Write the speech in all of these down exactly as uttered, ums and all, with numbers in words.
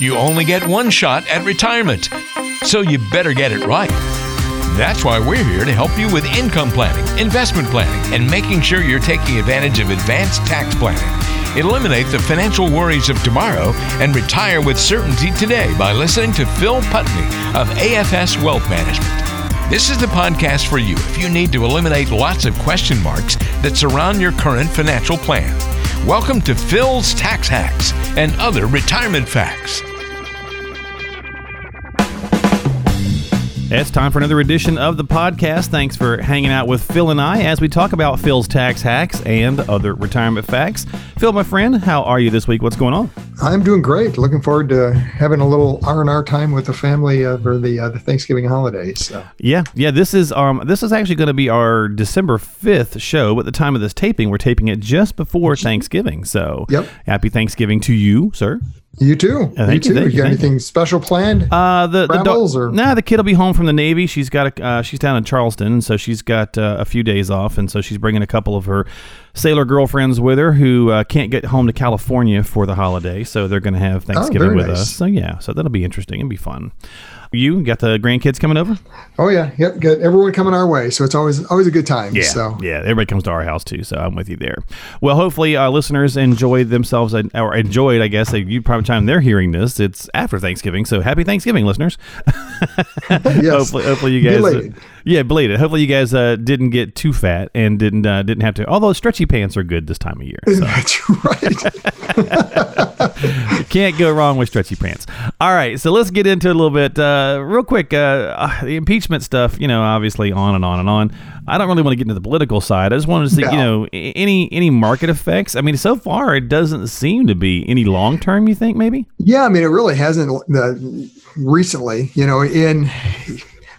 You only get one shot at retirement, so you better get it right. That's why we're here to help you with income planning, investment planning, and making sure you're taking advantage of advanced tax planning. Eliminate the financial worries of tomorrow and retire with certainty today by listening to Phil Putney of A F S Wealth Management. This is the podcast for you if you need to eliminate lots of question marks that surround your current financial plan. Welcome to Phil's Tax Hacks and Other Retirement Facts. It's time for another edition of the podcast. Thanks for hanging out with Phil and I as we talk about Phil's tax hacks and other retirement facts. Phil, my friend, how are you this week? What's going on? I'm doing great. Looking forward to having a little R and R time with the family over the uh, the Thanksgiving holidays. So. Yeah, yeah. This is um this is actually going to be our December fifth show. At the time of this taping, we're taping it just before Thanksgiving. So yep. Happy Thanksgiving to you, sir. You too. Uh, thank you, too. You, you got anything you. special planned? Uh, the, the dog, or? Nah, the kid will be home from the Navy. She's got a, uh, she's down in Charleston, so she's got uh, a few days off, and so she's bringing a couple of her sailor girlfriends with her who uh, can't get home to California for the holiday, so they're going to have Thanksgiving oh, with nice. us. So yeah, so that'll be interesting and be fun. You got the grandkids coming over? Oh yeah, yep, got everyone coming our way, so it's always always a good time. Yeah, so. yeah, everybody comes to our house too, so I'm with you there. Well, hopefully uh, listeners enjoyed themselves or enjoyed, I guess, you probably time they're hearing this. It's after Thanksgiving, so happy Thanksgiving, listeners. Yes. Hopefully, hopefully you guys, belated. Uh, yeah, belated. Hopefully you guys uh, didn't get too fat and didn't uh, didn't have to. Although stretchy pants are good this time of year. So. That's right. Can't go wrong with stretchy pants. All right, so let's get into it a little bit. Uh, Uh, real quick, uh, the impeachment stuff, you know, obviously on and on and on. I don't really want to get into the political side. I just wanted to see, no. you know, any any market effects. I mean, so far, it doesn't seem to be any long term, you think, maybe? Yeah, I mean, it really hasn't uh, recently, you know, in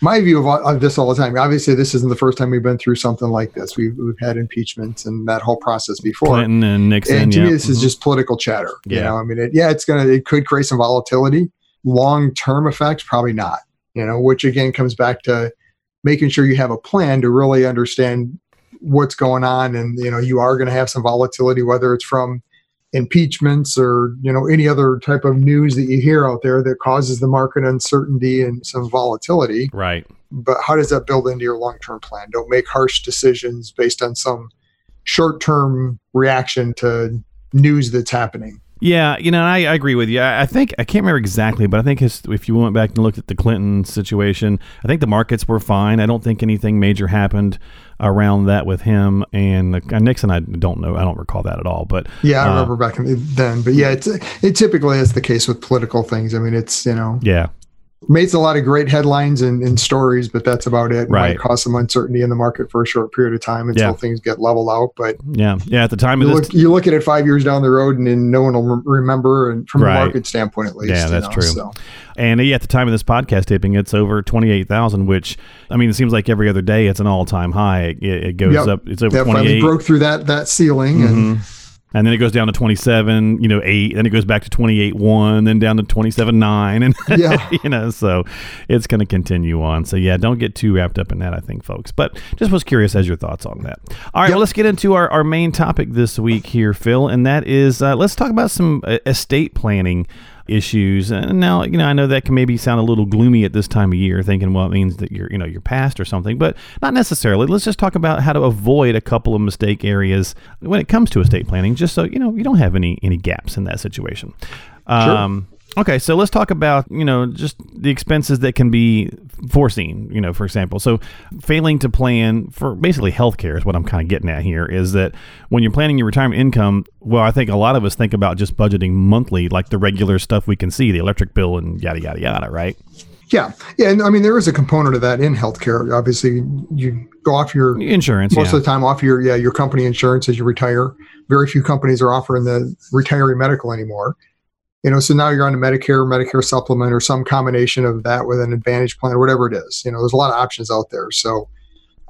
my view of, of this all the time. Obviously, this isn't the first time we've been through something like this. We've, we've had impeachments and that whole process before. Clinton and Nixon. And to yeah. me, this mm-hmm. is just political chatter. Yeah. You know, I mean, it, yeah, it's going to, it could create some volatility. Long-term effects, probably not, you know, which again comes back to making sure you have a plan to really understand what's going on. And, you know, you are going to have some volatility, whether it's from impeachments or, you know, any other type of news that you hear out there that causes the market uncertainty and some volatility. Right. But how does that build into your long-term plan? Don't make harsh decisions based on some short-term reaction to news that's happening. Yeah, you know, I, I agree with you. I, I think, I can't remember exactly, but I think his, if you went back and looked at the Clinton situation, I think the markets were fine. I don't think anything major happened around that with him. And uh, Nixon, I don't know. I don't recall that at all. But yeah, I uh, remember back then. But yeah, it's, it typically is the case with political things. I mean, it's, you know. Yeah. Makes a lot of great headlines and, and stories, but that's about it. Right. Might cause some uncertainty in the market for a short period of time until yeah. things get leveled out. But yeah, yeah. At the time of you this, look, t- you look at it five years down the road, and then no one will remember. And from right. a market standpoint, at least, yeah, that's know, true. So. And yeah, at the time of this podcast taping, it's over twenty-eight thousand, which, I mean, it seems like every other day it's an all-time high. It, it goes yep. up. It's over twenty-eight. Finally broke through that that ceiling. Mm-hmm. and And then it goes down to twenty-seven, you know, eight. Then it goes back to twenty-eight one, then down to twenty-seven nine, and yeah. you know, so it's going to continue on. So yeah, don't get too wrapped up in that, I think, folks. But just was curious as your thoughts on that. All right, yep. well, let's get into our, our main topic this week here, Phil, and that is uh, let's talk about some uh, estate planning issues. And now, you know, I know that can maybe sound a little gloomy at this time of year, thinking, well, it means that you're, you know, you're past or something, but not necessarily. Let's just talk about how to avoid a couple of mistake areas when it comes to estate planning, just so, you know, you don't have any, any gaps in that situation. Um, sure. Okay, so let's talk about, you know, just the expenses that can be foreseen, you know, for example. So failing to plan for basically healthcare is what I'm kind of getting at here, is that when you're planning your retirement income, well, I think a lot of us think about just budgeting monthly, like the regular stuff we can see, the electric bill and yada, yada, yada, right? Yeah. Yeah. And I mean, there is a component of that in healthcare. Obviously, you go off your insurance most yeah. of the time, off your, yeah, your company insurance as you retire. Very few companies are offering the retiree medical anymore. You know, so now you're on a Medicare, Medicare supplement, or some combination of that with an Advantage plan or whatever it is. You know, there's a lot of options out there. So,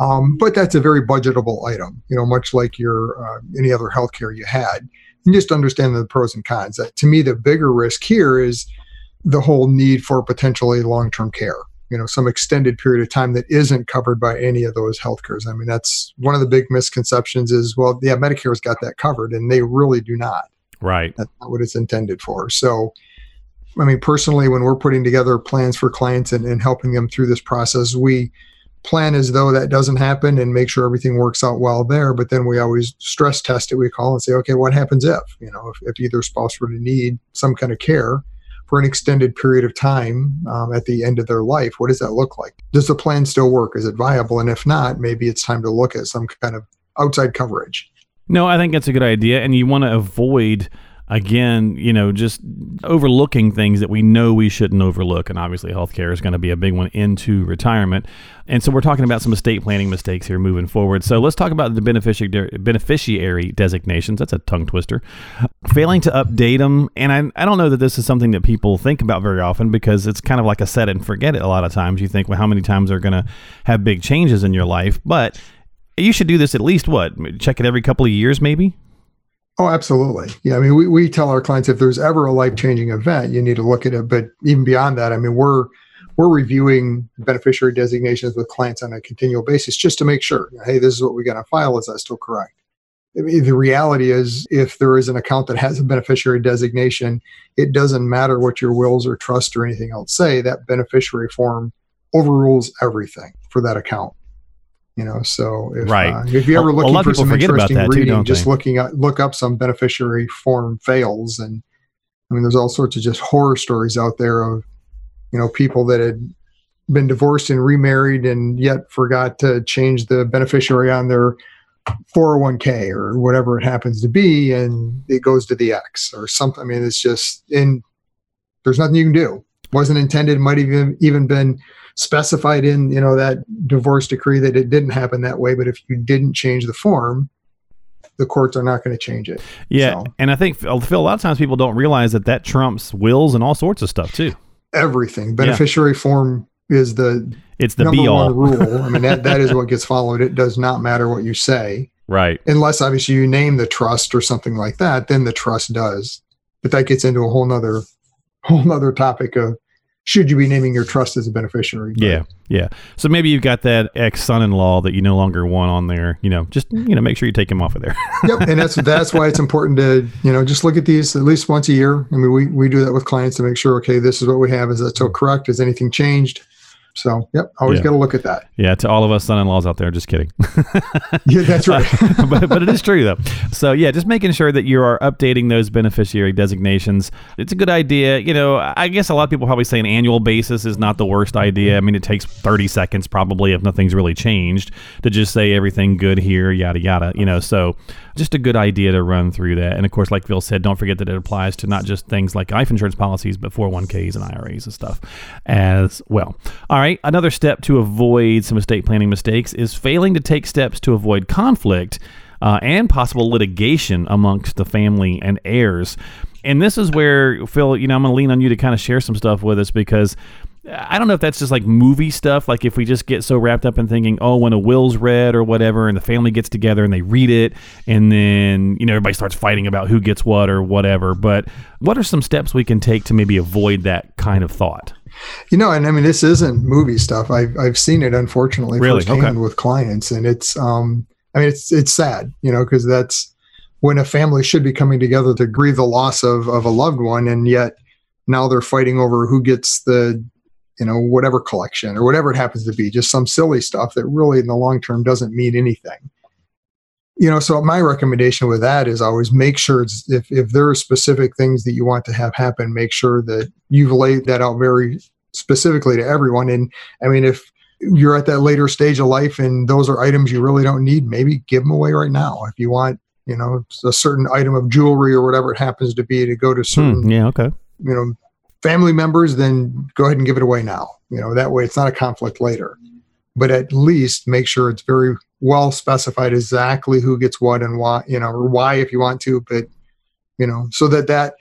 um, but that's a very budgetable item, you know, much like your, uh, any other healthcare you had. And just understand the pros and cons. That, to me, the bigger risk here is the whole need for potentially long-term care, you know, some extended period of time that isn't covered by any of those healthcares. I mean, that's one of the big misconceptions is, well, yeah, Medicare's got that covered, and they really do not. Right. That's not what it's intended for. So I mean, personally, when we're putting together plans for clients and, and helping them through this process, we plan as though that doesn't happen and make sure everything works out well there. But then we always stress test it, we call, and say, okay, what happens if, you know, if, if either spouse were to need some kind of care for an extended period of time um, at the end of their life, what does that look like? Does the plan still work? Is it viable? And if not, maybe it's time to look at some kind of outside coverage. No, I think that's a good idea. And you want to avoid, again, you know, just overlooking things that we know we shouldn't overlook. And obviously healthcare is going to be a big one into retirement. And so we're talking about some estate planning mistakes here moving forward. So let's talk about the beneficiary beneficiary designations. That's a tongue twister. Failing to update them. And I, I don't know that this is something that people think about very often, because it's kind of like a set it and forget it. A lot of times you think, well, how many times are going to have big changes in your life? But you should do this at least, what, check it every couple of years maybe? Oh, absolutely. Yeah. I mean, we, we tell our clients if there's ever a life-changing event, you need to look at it. But even beyond that, I mean, we're we're reviewing beneficiary designations with clients on a continual basis just to make sure, hey, this is what we got on file. Is that still correct? I mean, the reality is if there is an account that has a beneficiary designation, it doesn't matter what your wills or trust or anything else say, that beneficiary form overrules everything for that account. You know, so if, right. uh, if you're ever looking for some interesting reading, too, just looking at, look up some beneficiary form fails. And I mean, there's all sorts of just horror stories out there of, you know, people that had been divorced and remarried and yet forgot to change the beneficiary on their four oh one k or whatever it happens to be. And it goes to the ex or something. I mean, it's just in, there's nothing you can do. Wasn't intended, might have even, even been specified in, you know, that divorce decree that it didn't happen that way. But if you didn't change the form, the courts are not going to change it. Yeah. So, and I think, Phil, a lot of times people don't realize that that trumps wills and all sorts of stuff too. Everything. Beneficiary yeah. form is the, it's the number be all. one rule. I mean, that, that is what gets followed. It does not matter what you say. Right. Unless obviously you name the trust or something like that, then the trust does. But that gets into a whole nother, whole nother topic of, should you be naming your trust as a beneficiary? But, yeah, yeah. So maybe you've got that ex-son-in-law that you no longer want on there. You know, just you know, make sure you take him off of there. Yep, and that's that's why it's important to you know just look at these at least once a year. I mean, we we do that with clients to make sure, okay, this is what we have. Is that still correct? Has anything changed? So, yep, always yeah. got to look at that. Yeah, to all of us son-in-laws out there, just kidding. Yeah, that's right. uh, but, but it is true, though. So, yeah, just making sure that you are updating those beneficiary designations. It's a good idea. You know, I guess a lot of people probably say an annual basis is not the worst idea. I mean, it takes thirty seconds probably if nothing's really changed to just say everything good here, yada, yada. You know, so just a good idea to run through that. And, of course, like Phil said, don't forget that it applies to not just things like life insurance policies, but four oh one k's and I R As and stuff as well. All right. All right. Another step to avoid some estate planning mistakes is failing to take steps to avoid conflict uh, and possible litigation amongst the family and heirs. And this is where, Phil, you know, I'm going to lean on you to kind of share some stuff with us, because I don't know if that's just like movie stuff. Like if we just get so wrapped up in thinking, oh, when a will's read or whatever, and the family gets together and they read it, and then, you know, everybody starts fighting about who gets what or whatever. But what are some steps we can take to maybe avoid that kind of thought? You know, and I mean, this isn't movie stuff. I've, I've seen it, unfortunately, really? firsthand okay. with clients. And it's, um, I mean, it's, it's sad, you know, because that's when a family should be coming together to grieve the loss of, of a loved one. And yet now they're fighting over who gets the, you know, whatever collection or whatever it happens to be, just some silly stuff that really in the long term doesn't mean anything. You know, so my recommendation with that is always make sure it's, if, if there are specific things that you want to have happen, make sure that you've laid that out very specifically to everyone. And I mean, if you're at that later stage of life and those are items you really don't need, maybe give them away right now. If you want, you know, a certain item of jewelry or whatever it happens to be to go to certain, hmm, yeah, okay. you know, family members, then go ahead and give it away now. You know, that way it's not a conflict later. But at least make sure it's very well specified exactly who gets what and why, you know, or why if you want to, but, you know, so that that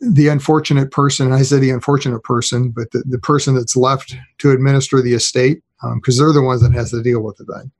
the unfortunate person, I say the unfortunate person, but the, the person that's left to administer the estate, because um, they're the ones that has to deal with it then.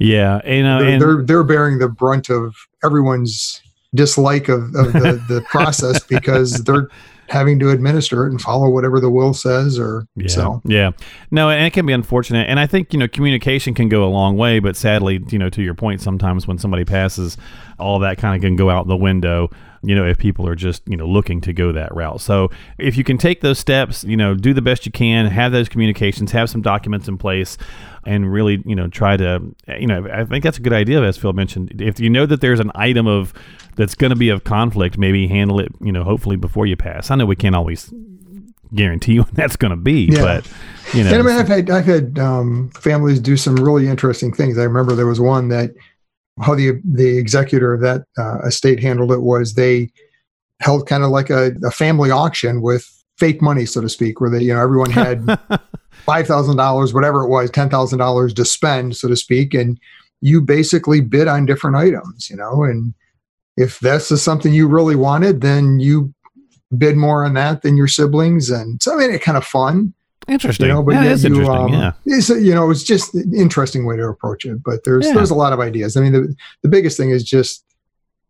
Yeah. And, uh, they're, and they're, they're bearing the brunt of everyone's dislike of, of the, the process because they're having to administer it and follow whatever the will says or yeah, so. Yeah. No, and it can be unfortunate. And I think, you know, communication can go a long way, but sadly, you know, to your point, sometimes when somebody passes, all that kind of can go out the window, you know, if people are just, you know, looking to go that route. So if you can take those steps, you know, do the best you can, have those communications, have some documents in place, and really, you know, try to, you know, I think that's a good idea, as Phil mentioned. If you know that there's an item of that's going to be of conflict, maybe handle it, you know, hopefully before you pass. I know we can't always guarantee when that's going to be, yeah. but, you know. And I mean, I've had, I've had um, families do some really interesting things. I remember there was one that, how the the executor of that uh, estate handled it was they held kind of like a, a family auction with fake money, so to speak, where they, you know, everyone had five thousand dollars, whatever it was, ten thousand dollars to spend, so to speak. And you basically bid on different items, you know, and if this is something you really wanted, then you bid more on that than your siblings. And so I made it kind of fun. Interesting. You know, but yeah, it's interesting. Um, yeah, it's, you know, it's just an interesting way to approach it. But there's yeah. there's a lot of ideas. I mean, the the biggest thing is just,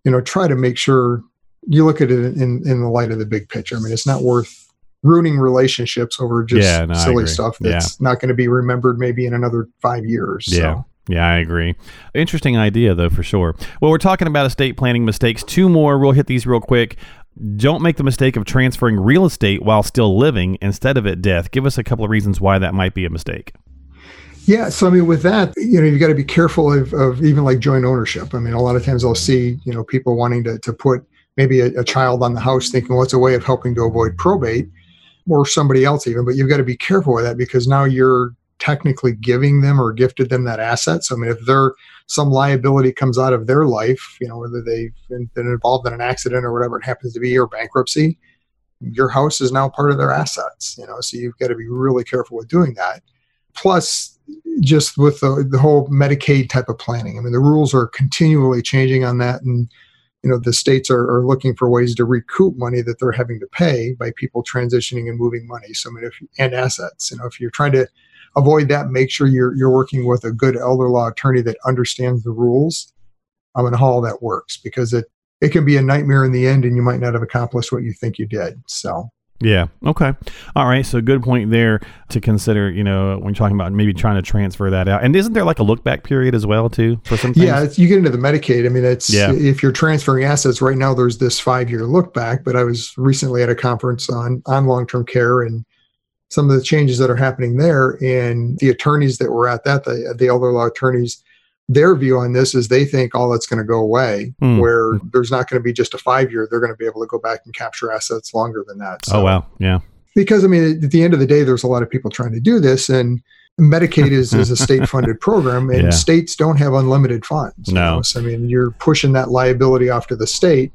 you know, try to make sure you look at it in in the light of the big picture. I mean, it's not worth ruining relationships over just yeah, no, silly stuff that's yeah. not going to be remembered maybe in another five years. So. Yeah. Yeah, I agree. Interesting idea, though, for sure. Well, we're talking about estate planning mistakes. Two more. We'll hit these real quick. Don't make the mistake of transferring real estate while still living instead of at death. Give us a couple of reasons why that might be a mistake. Yeah. So, I mean, with that, you know, you've got to be careful of, of even like joint ownership. I mean, a lot of times I'll see, you know, people wanting to, to put maybe a, a child on the house thinking, well, it's a way of helping to avoid probate or somebody else even. But you've got to be careful with that because now you're technically giving them or gifted them that asset. So, I mean, if there some liability comes out of their life, you know, whether they've been, been involved in an accident or whatever it happens to be, or bankruptcy, your house is now part of their assets, you know, so you've got to be really careful with doing that. Plus, just with the, the whole Medicaid type of planning, I mean, the rules are continually changing on that. And, you know, the states are, are looking for ways to recoup money that they're having to pay by people transitioning and moving money. So, I mean, if, and assets, you know, if you're trying to avoid that. Make sure you're you're working with a good elder law attorney that understands the rules um, and how all that works, because it, it can be a nightmare in the end and you might not have accomplished what you think you did. So yeah. Okay. All right. So good point there to consider, you know, when you're talking about maybe trying to transfer that out. And isn't there like a look back period as well too for some things? Yeah. It's, you get into the Medicaid. I mean, it's yeah. if you're transferring assets right now, there's this five year look back, but I was recently at a conference on, on long-term care and some of the changes that are happening there, and the attorneys that were at that, the, the elder law attorneys, their view on this is they think all that's going to go away, mm. where there's not going to be just a five-year, they're going to be able to go back and capture assets longer than that. So, oh, wow. Yeah. Because, I mean, at the end of the day, there's a lot of people trying to do this, and Medicaid is, is a state-funded program, and yeah. states don't have unlimited funds. No. You know? So, I mean, you're pushing that liability off to the state.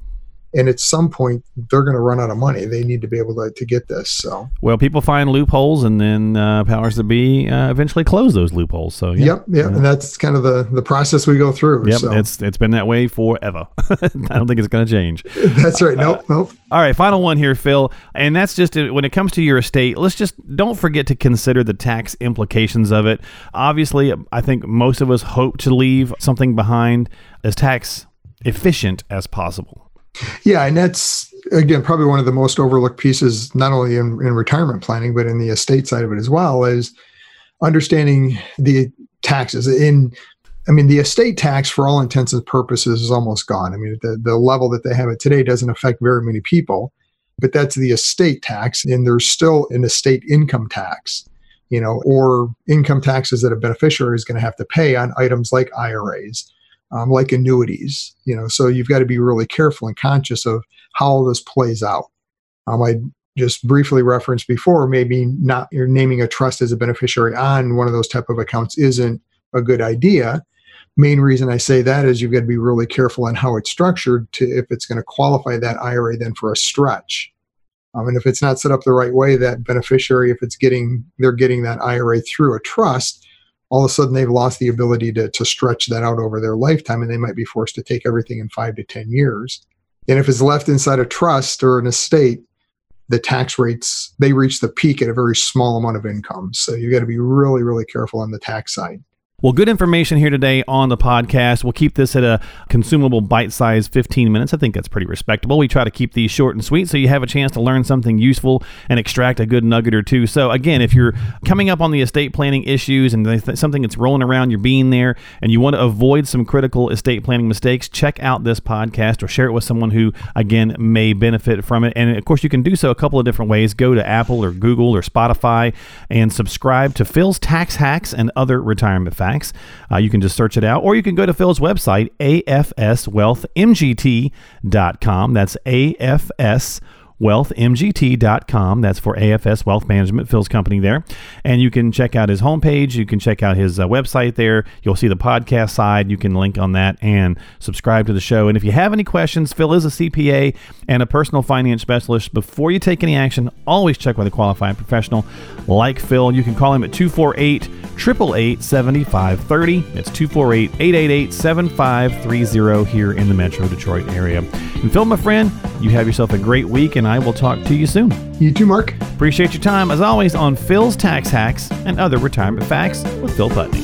And at some point, they're going to run out of money. They need to be able to, to get this. So, well, people find loopholes, and then uh, powers that be uh, eventually close those loopholes. So, yeah. Yep, yep. Uh, and that's kind of the, the process we go through. Yep, so. it's it's been that way forever. I don't think it's going to change. That's right. Nope, uh, nope. All right, final one here, Phil. And that's just when it comes to your estate, let's just don't forget to consider the tax implications of it. Obviously, I think most of us hope to leave something behind as tax efficient as possible. Yeah, and that's, again, probably one of the most overlooked pieces, not only in, in retirement planning, but in the estate side of it as well, is understanding the taxes. In, I mean, the estate tax, for all intents and purposes, is almost gone. I mean, the, the level that they have it today doesn't affect very many people, but that's the estate tax, and there's still an estate income tax, you know, or income taxes that a beneficiary is going to have to pay on items like I R As. Um, like annuities, you know, so you've got to be really careful and conscious of how this plays out. Um, I just briefly referenced before, maybe not you're naming a trust as a beneficiary on one of those type of accounts isn't a good idea. Main reason I say that is you've got to be really careful on how it's structured to if it's going to qualify that I R A then for a stretch. Um, and if it's not set up the right way, that beneficiary, if it's getting, they're getting that I R A through a trust, all of a sudden they've lost the ability to, to stretch that out over their lifetime, and they might be forced to take everything in five to ten years. And if it's left inside a trust or an estate, the tax rates, they reach the peak at a very small amount of income. So you've got to be really, really careful on the tax side. Well, good information here today on the podcast. We'll keep this at a consumable bite-sized fifteen minutes. I think that's pretty respectable. We try to keep these short and sweet so you have a chance to learn something useful and extract a good nugget or two. So again, if you're coming up on the estate planning issues and th- something that's rolling around your bean there and you want to avoid some critical estate planning mistakes, check out this podcast or share it with someone who, again, may benefit from it. And of course, you can do so a couple of different ways. Go to Apple or Google or Spotify and subscribe to Phil's Tax Hacks and Other Retirement Facts. Uh, you can just search it out, or you can go to Phil's website, A F S wealth M G T dot com. That's A F S wealth M G T dot com. That's for A F S Wealth Management, Phil's company there. And you can check out his homepage. You can check out his uh, website there. You'll see the podcast side. You can link on that and subscribe to the show. And if you have any questions, Phil is a C P A and a personal finance specialist. Before you take any action, always check with a qualified professional like Phil. You can call him at two four eight, eight eight eight, seven five three zero. It's two four eight, eight eight eight, seven five three zero here in the Metro Detroit area. And Phil, my friend, you have yourself a great week, and I will talk to you soon. You too, Mark. Appreciate your time, as always, on Phil's Tax Hacks and Other Retirement Facts with Phil Putney.